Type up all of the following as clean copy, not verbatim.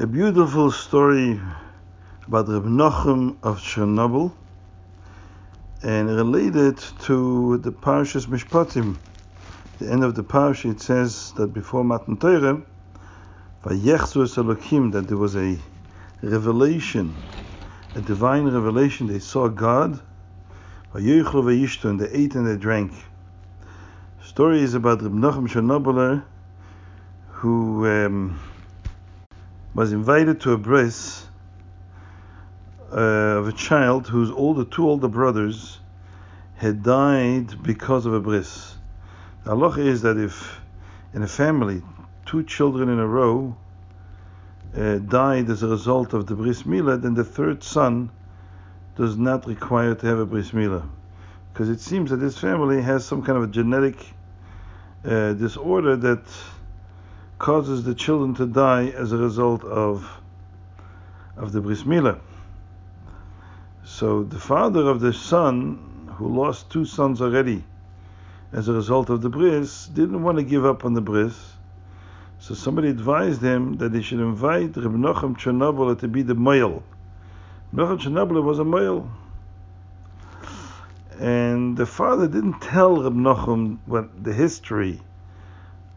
A beautiful story about Reb Nachum of Chernobyl and related to the Parshas Mishpatim. The end of the Parsha, it says that before Matan Torah, that there was a revelation, a divine revelation. They saw God, and they ate and they drank. The story is about Reb Nachum Chernobyler, who was invited to a bris of a child whose two older brothers had died because of a bris. The halacha is that if in a family two children in a row died as a result of the bris mila, then the third son does not require to have a bris mila, because it seems that this family has some kind of a genetic disorder that causes the children to die as a result of the bris mila. So the father of the son, who lost two sons already as a result of the bris, didn't want to give up on the bris. So somebody advised him that they should invite Reb Nachum Chernobyl to be the moil. Nachum Chernobyl was a moil. And the father didn't tell Reb Nachum what the history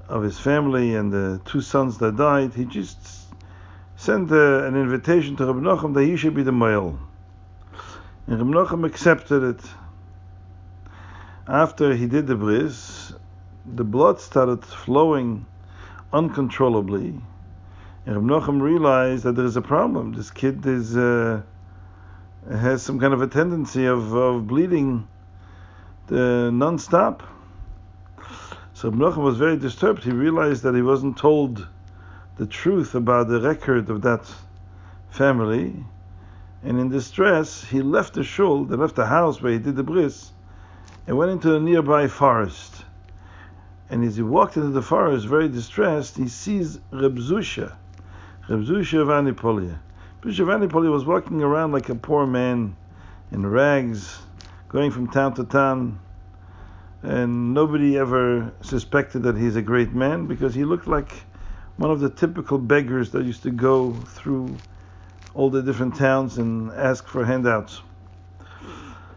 of his family and the two sons that died. He just sent an invitation to Reb Nachum that he should be the moil. And Reb Nachum accepted it. After he did the bris, the blood started flowing uncontrollably, and Reb Nachum realized that there is a problem. This kid is has some kind of a tendency of bleeding non-stop. So Reb Nachum was very disturbed. He realized that he wasn't told the truth about the record of that family. And in distress, he left the shul, they left the house where he did the bris, and went into a nearby forest. And as he walked into the forest, very distressed, he sees Reb Zusha of Anipoli. Reb Zusha of Anipoli was walking around like a poor man in rags, going from town to town, and nobody ever suspected that he's a great man, because he looked like one of the typical beggars that used to go through all the different towns and ask for handouts.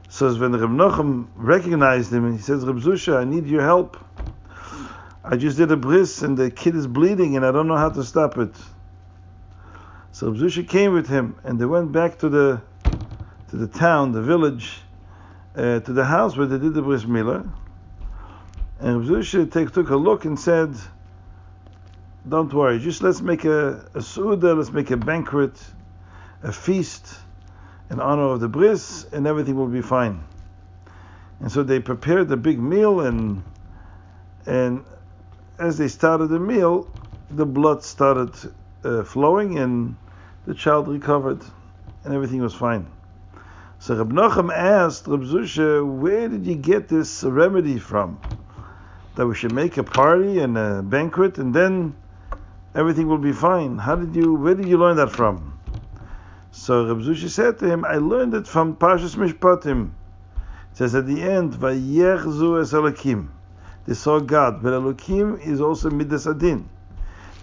So when Reb Nachum recognized him, and he says, Reb Zusha, I need your help. I just did a bris and the kid is bleeding and I don't know how to stop it. So Reb Zusha came with him and they went back to the town, the village, to the house where they did the bris milah. And Reb Zusha took a look and said, don't worry, just let's make a suudah, let's make a banquet, a feast, in honor of the bris, and everything will be fine. And so they prepared the big meal, and as they started the meal, the blood started flowing, and the child recovered, and everything was fine. So Reb Nachum asked Reb Zusha, where did you get this remedy from? That we should make a party and a banquet, and then everything will be fine. Where did you learn that from? So Reb Zusha said to him, I learned it from Parshas Mishpatim. It says at the end, they saw God, but Elokim is also Midas Din.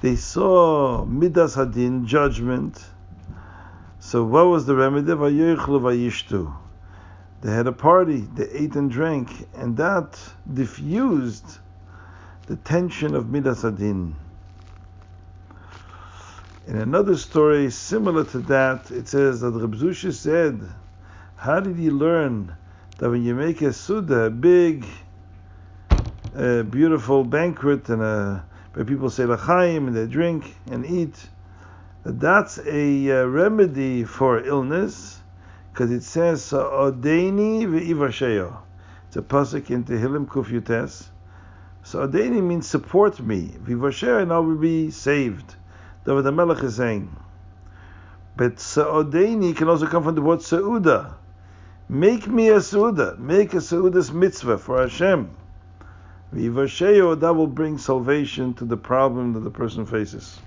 They saw Midas Din, judgment. So what was the remedy? They had a party, they ate and drank, and that diffused the tension of Midas Din. In another story similar to that, it says that Reb Zusha said, how did you learn that when you make a suudah, a big, beautiful banquet, and where people say l'chaim, and they drink and eat, that's a remedy for illness, because it says, Sa'adeini ve'ivashe'ah. It's a Pasuk in Tehillim Kuf Yutes. Sa'adeini means support me, ve'yvashe'ah, and I will be saved. David the Melech is saying. But Sa'adeini can also come from the word suudah. Make me a suudah. Make a suudah's mitzvah for Hashem. Ve'yvashe'o, that will bring salvation to the problem that the person faces.